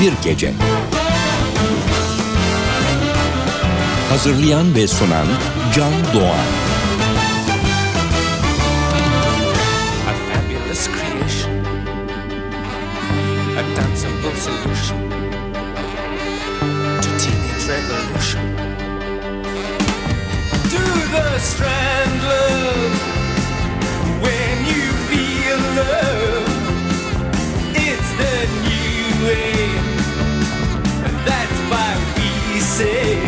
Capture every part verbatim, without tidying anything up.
Binbir Gece. Hazırlayan ve sunan Can Doğan. A fabulous creation, a danceable solution to teenage revolution. Do the strand love when you feel love. It's the new wave, and that's why we say.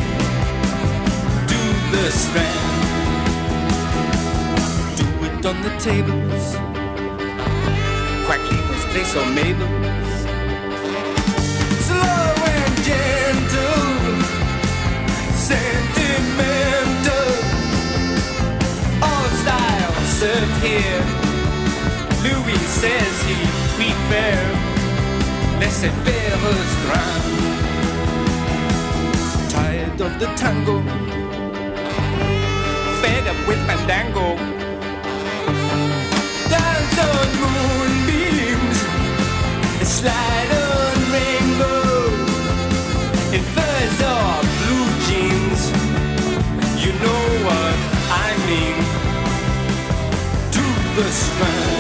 The strand. Do it on the tables. Quack Level's place or Mabel's. Slow and gentle, sentimental. All styles served here. Louis says he prefers laissez-faire strand. Tired of the tango. Fed up with Fandango. Dance on moonbeams, slide on rainbow. In furs or blue jeans, you know what I mean. To the strand.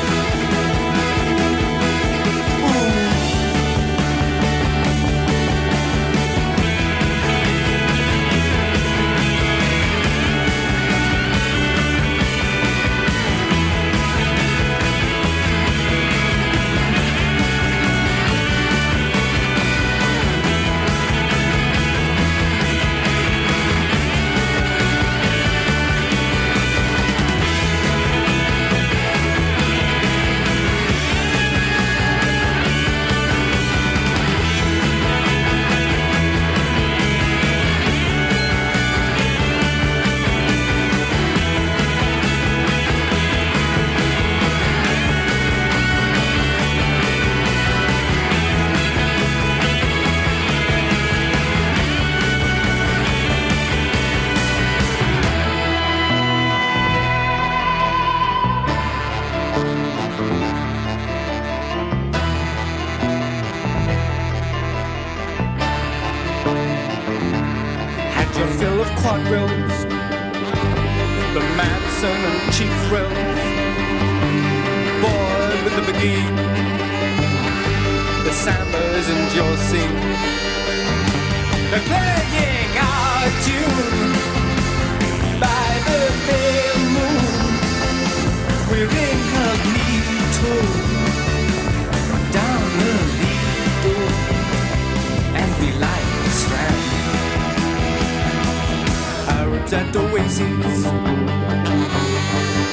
At oases,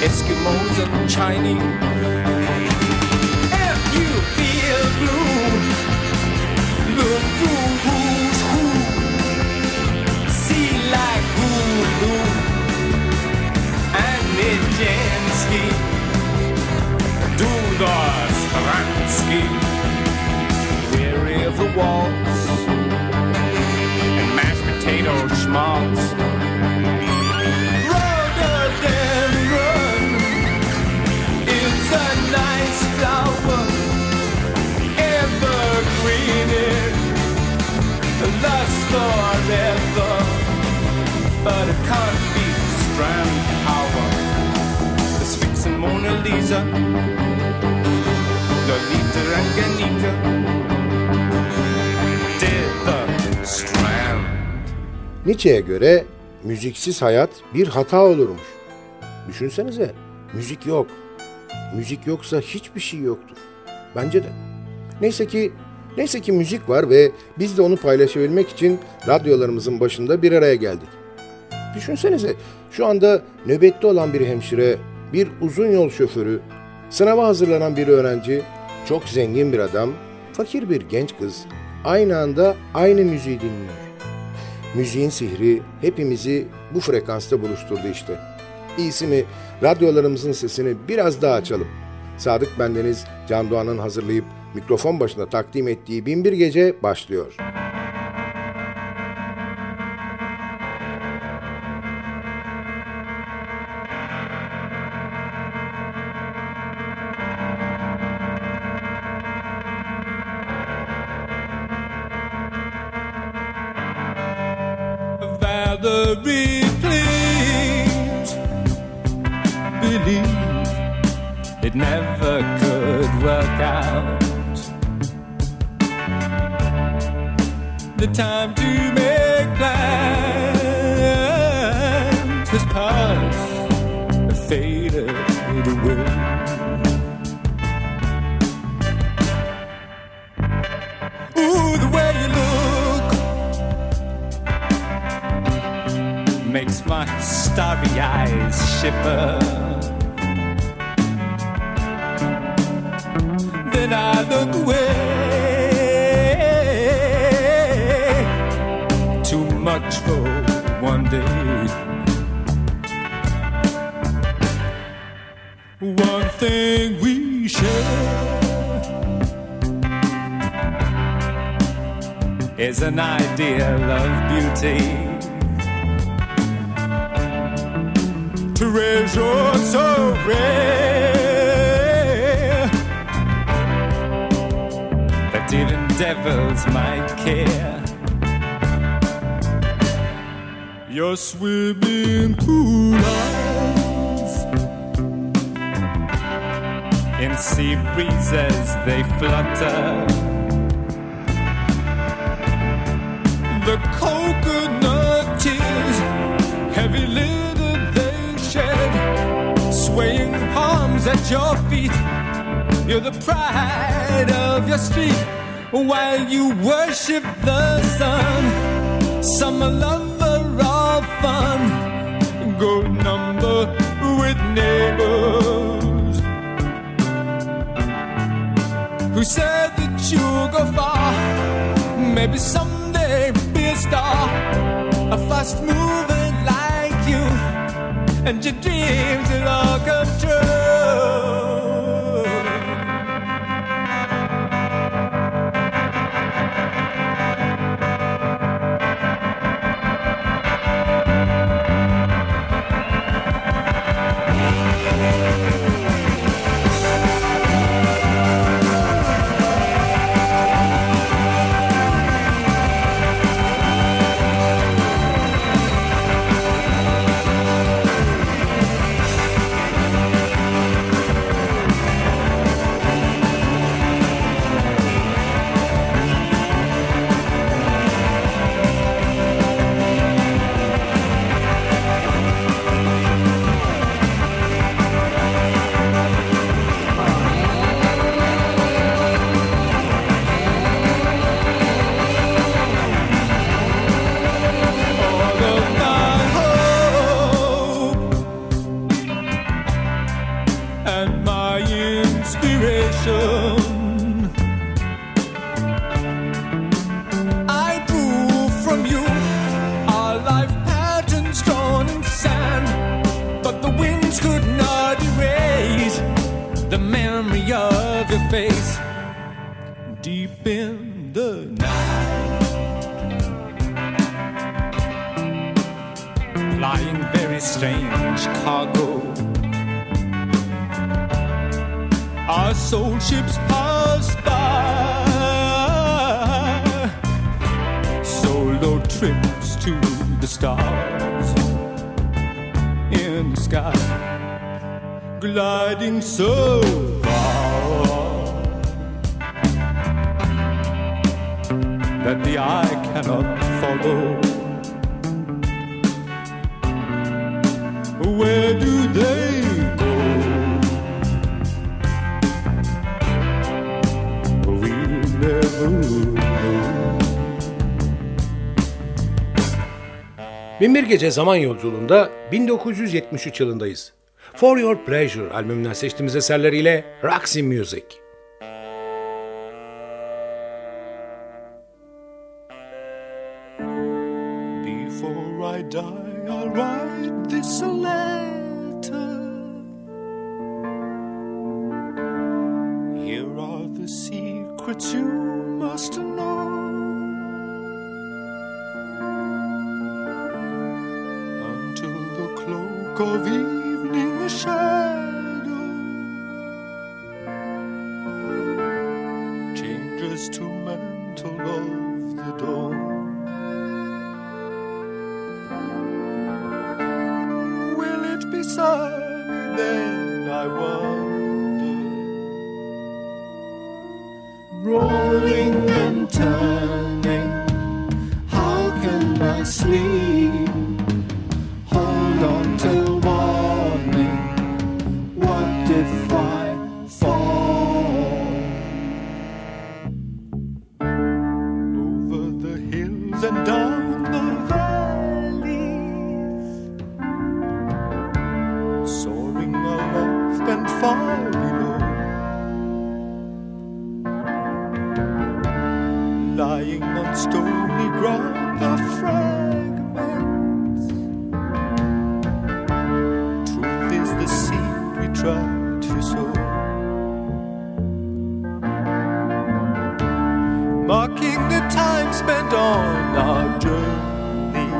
Eskimos and Chinese. If you feel blue, look through who's who. See like Hulu and Nijinsky. Do the Speransky. Weary of the waltz and mashed potato schmaltz. Forever, but it can't be strand power. The Sphinx and Mona Lisa, Lolita and Ganita, did the strand. Nietzsche'ye göre müziksiz hayat bir hata olurmuş. Düşünsenize, müzik yok. Müzik yoksa hiçbir şey yoktur. Bence de. Neyse ki Neyse ki müzik var ve biz de onu paylaşabilmek için radyolarımızın başında bir araya geldik. Düşünsenize, şu anda nöbette olan bir hemşire, bir uzun yol şoförü, sınava hazırlanan bir öğrenci, çok zengin bir adam, fakir bir genç kız aynı anda aynı müziği dinliyor. Müziğin sihri hepimizi bu frekansta buluşturdu işte. İyisi mi radyolarımızın sesini biraz daha açalım. Sadık Bendeniz, Can Doğan'ın hazırlayıp mikrofon başına takdim ettiği Binbir Gece başlıyor. rather be pleased. Believe it never could work out. The time to make plans has passed, has faded away. Makes my starry eyes shiver. Then I look away. Too much for one day. One thing we share is an ideal of beauty. Treasure so rare that even devils might care. You're swimming cool eyes in sea breezes, they flutter. The coconut tears heavily swaying palms at your feet. You're the pride of your street. While you worship the sun, summer lover of fun, go number with neighbors who said that you'll go far. Maybe someday be a star, a fast mover like you. And your dreams will all come true. Binbir Gece zaman yolculuğunda bin dokuz yüz yetmiş üç yılındayız. For Your Pleasure albümünden seçtiğimiz eserleriyle Roxy Music. Before I die, I'll write this letter. Here are the secrets you must know. Of evening shadow changes to mantle of the dawn. rolling and turning. How can I sleep? Hold on till morning. What if I fall? Over the hills and down the valleys, soaring aloft and far below. Lying on stony ground are fragments. Truth is the seed we tried to sow. Marking the time spent on our journey.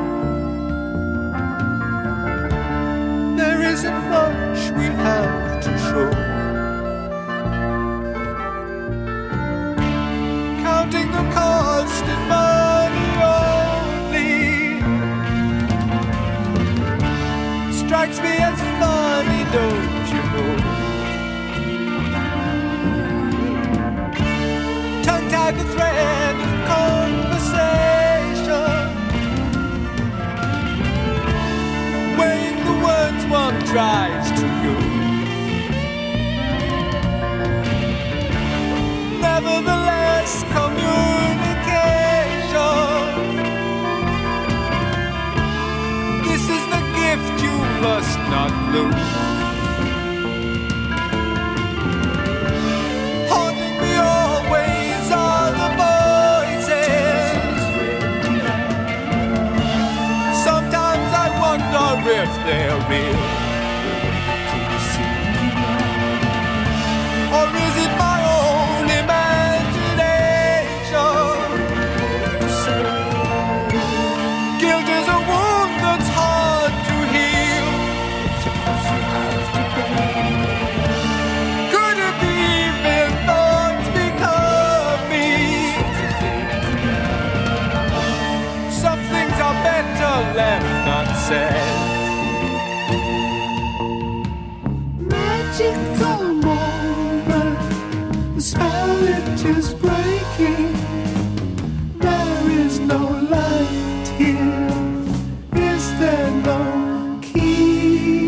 There isn't much we have to show. The cost in money only strikes me as funny, don't you know? Tongue-tied the thread of conversation, weighing the words one tries to use. Nevertheless, commune. Must not lose. Haunting me always are the voices. Sometimes I wonder if they're real, or is it my own imagination? Guilt is a wound that's hard to heal. Could it be evil thoughts become me? Some things are better left unsaid. Magical moment, the spell it is breaking. There is no light here. Is there no key?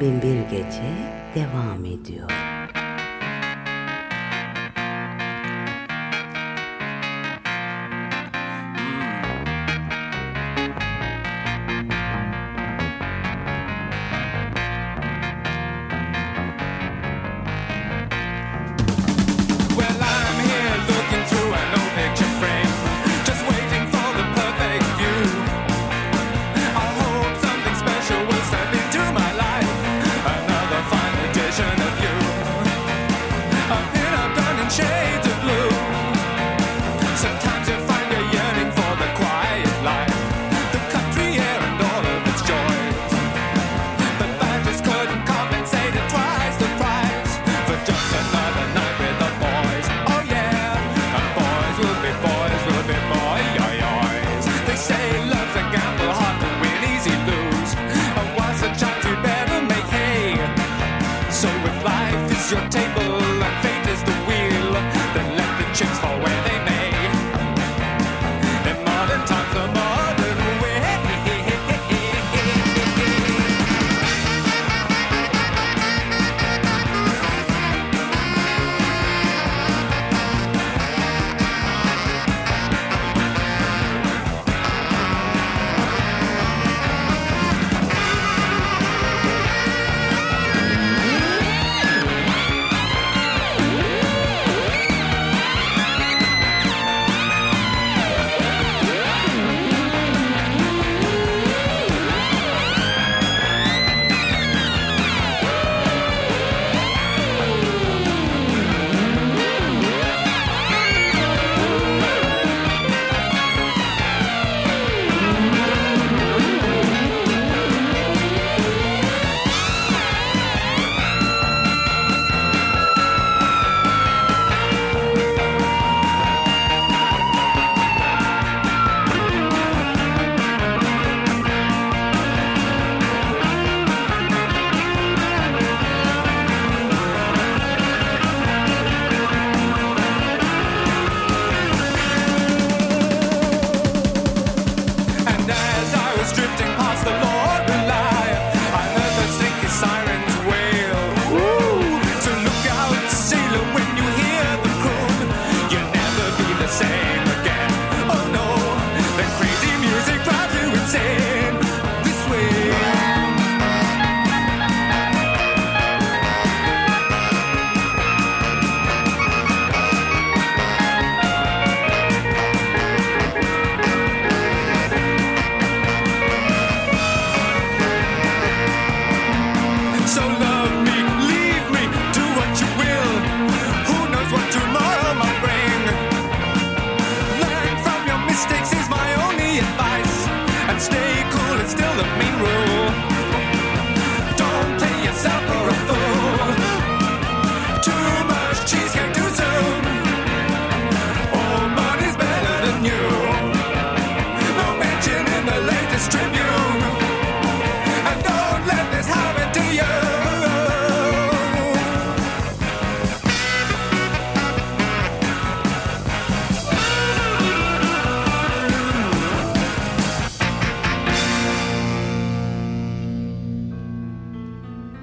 Binbir Gece devam ediyor.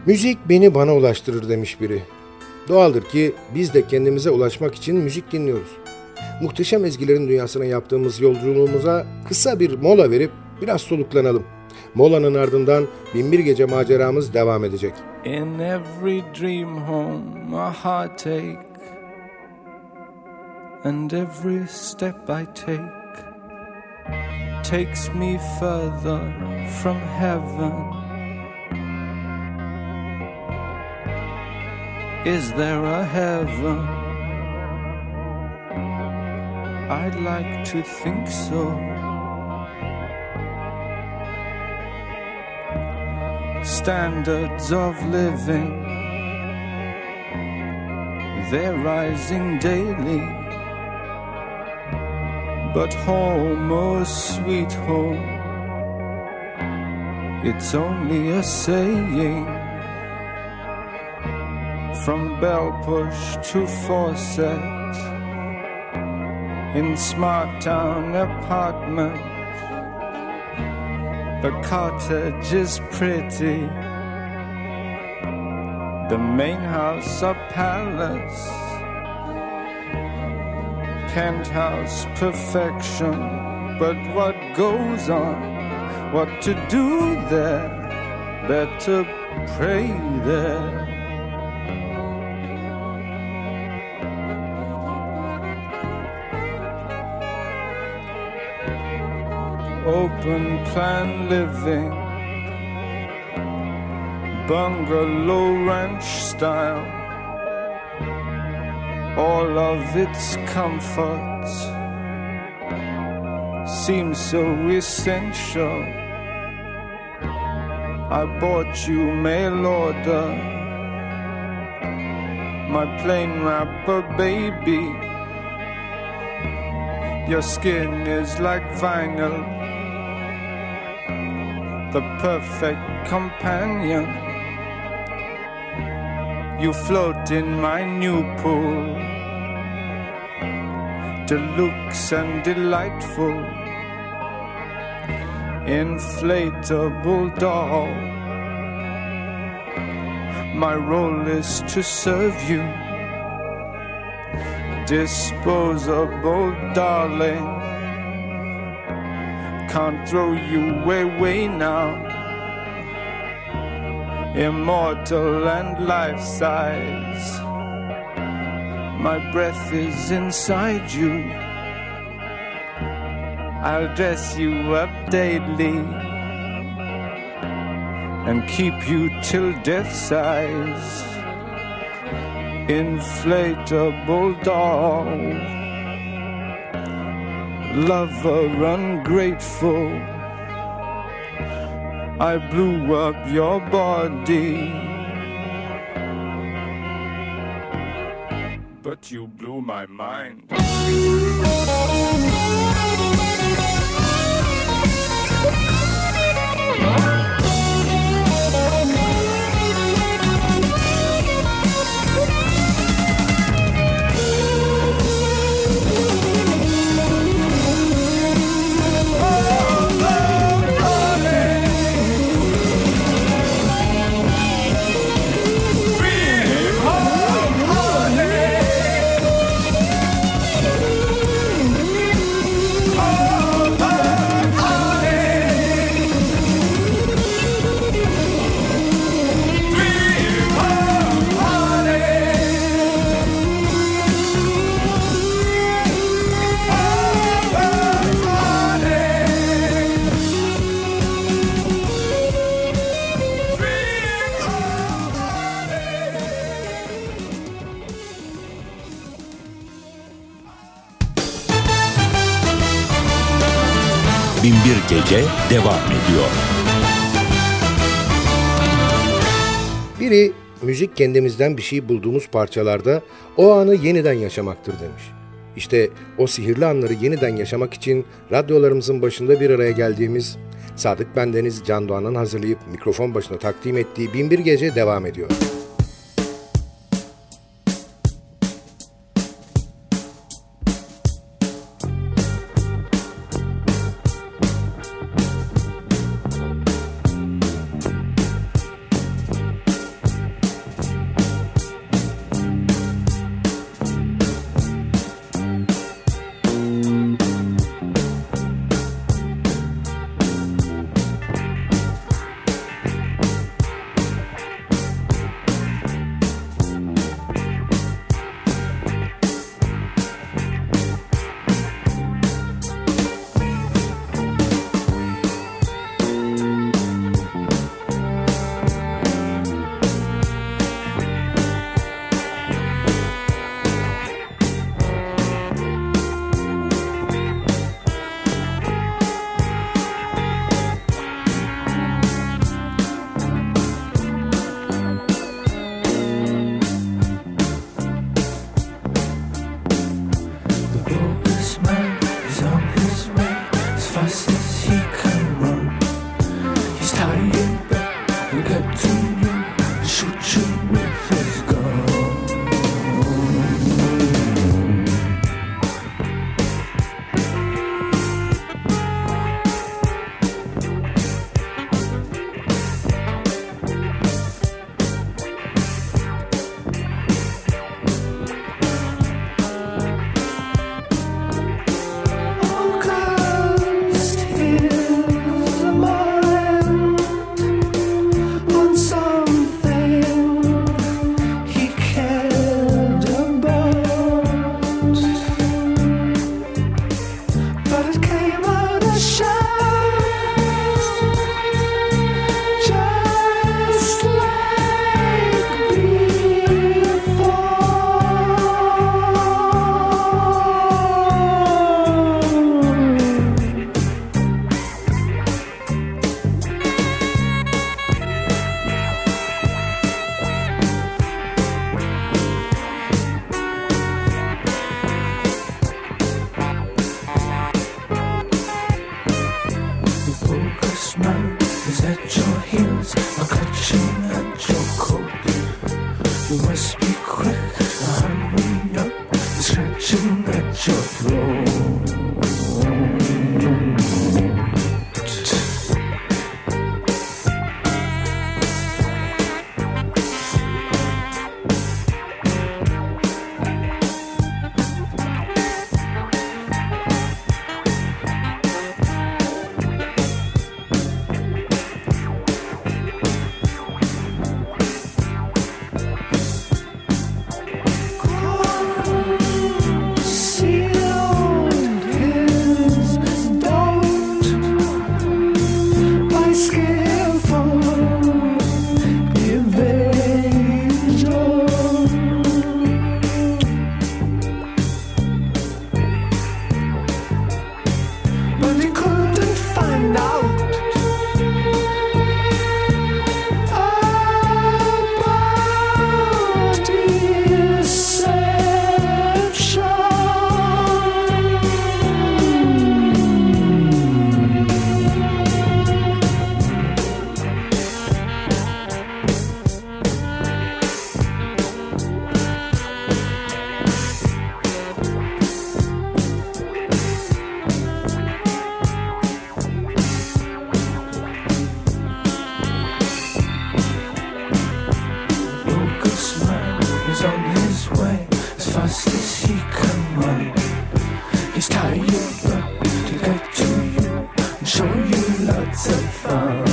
Müzik beni bana ulaştırır demiş biri. Doğaldır ki biz de kendimize ulaşmak için müzik dinliyoruz. Muhteşem ezgilerin dünyasına yaptığımız yolculuğumuza kısa bir mola verip biraz soluklanalım. Molanın ardından Binbir Gece maceramız devam edecek. In every dream home a heartache, and every step I take takes me further from heaven. Is there a heaven? I'd like to think so. Standards of living, they're rising daily, but home, oh sweet home, it's only a saying. From bell push to faucet, in smart town apartment, the cottage is pretty, the main house a palace, penthouse perfection. But what goes on, what to do there, better pray there. Open plan living, bungalow ranch style, all of its comforts seem so essential. I bought you mail order, my plain wrapper baby, your skin is like vinyl, the perfect companion. You float in my new pool, deluxe and delightful, inflatable doll. My role is to serve you, disposable darling. Can't throw you away, way now, immortal and life-size. My breath is inside you, I'll dress you up daily and keep you till death's size, inflatable doll. Lover ungrateful, I blew up your body, but you blew my mind. Binbir Gece devam ediyor. Biri müzik kendimizden bir şey bulduğumuz parçalarda o anı yeniden yaşamaktır demiş. İşte o sihirli anları yeniden yaşamak için radyolarımızın başında bir araya geldiğimiz Sadık Bendeniz Can Doğan'ın hazırlayıp mikrofon başına takdim ettiği Binbir Gece devam ediyor. away as fast as he can run. He's tired, but to get to you and show you lots of fun.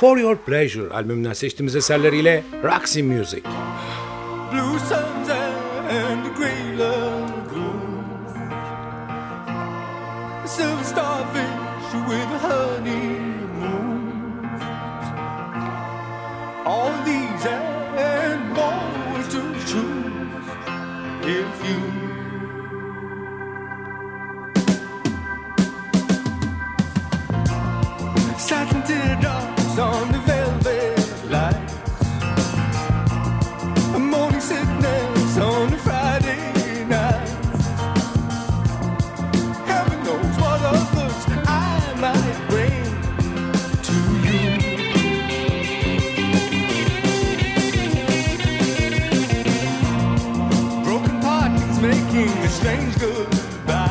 For Your Pleasure albümünden seçtiğimiz eserleriyle Roxy Music. Blue suns and grey love blues, silver starfish with honey moons, all these and more to choose if you. Satin teardrops on the velvet lights, morning sickness on a Friday night. Heaven knows what others I might bring to you. Broken partings making a strange goodbye.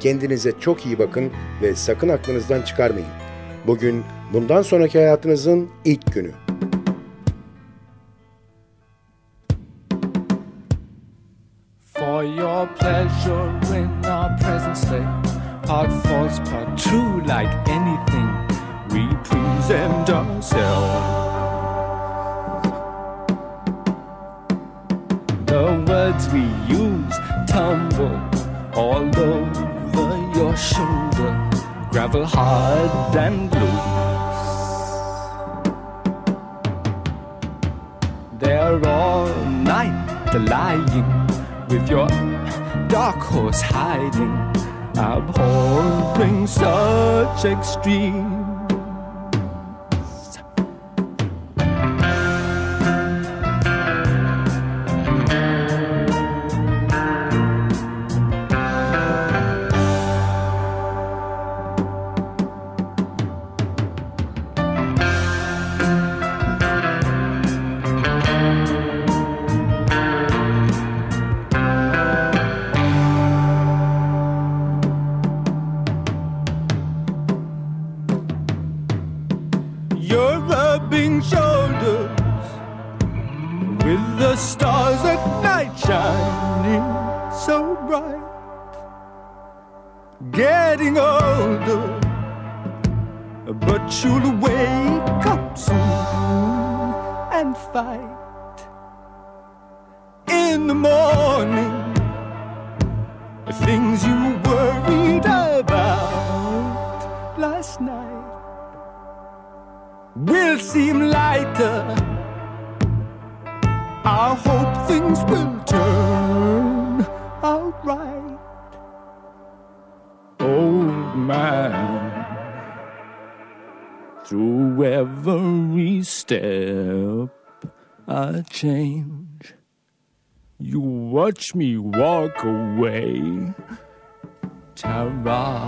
kendinize çok iyi bakın ve sakın aklınızdan çıkarmayın. Bugün, bundan sonraki hayatınızın ilk günü. For your pleasure in our present state, part false, part true, like anything we present ourselves. The words we use tumble all over your shoulder, gravel hard and loose. They're all night lying, with your dark horse hiding, abhorring such extremes. Change. You watch me walk away. Ta-ra.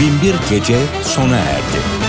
Binbir Gece sona erdi.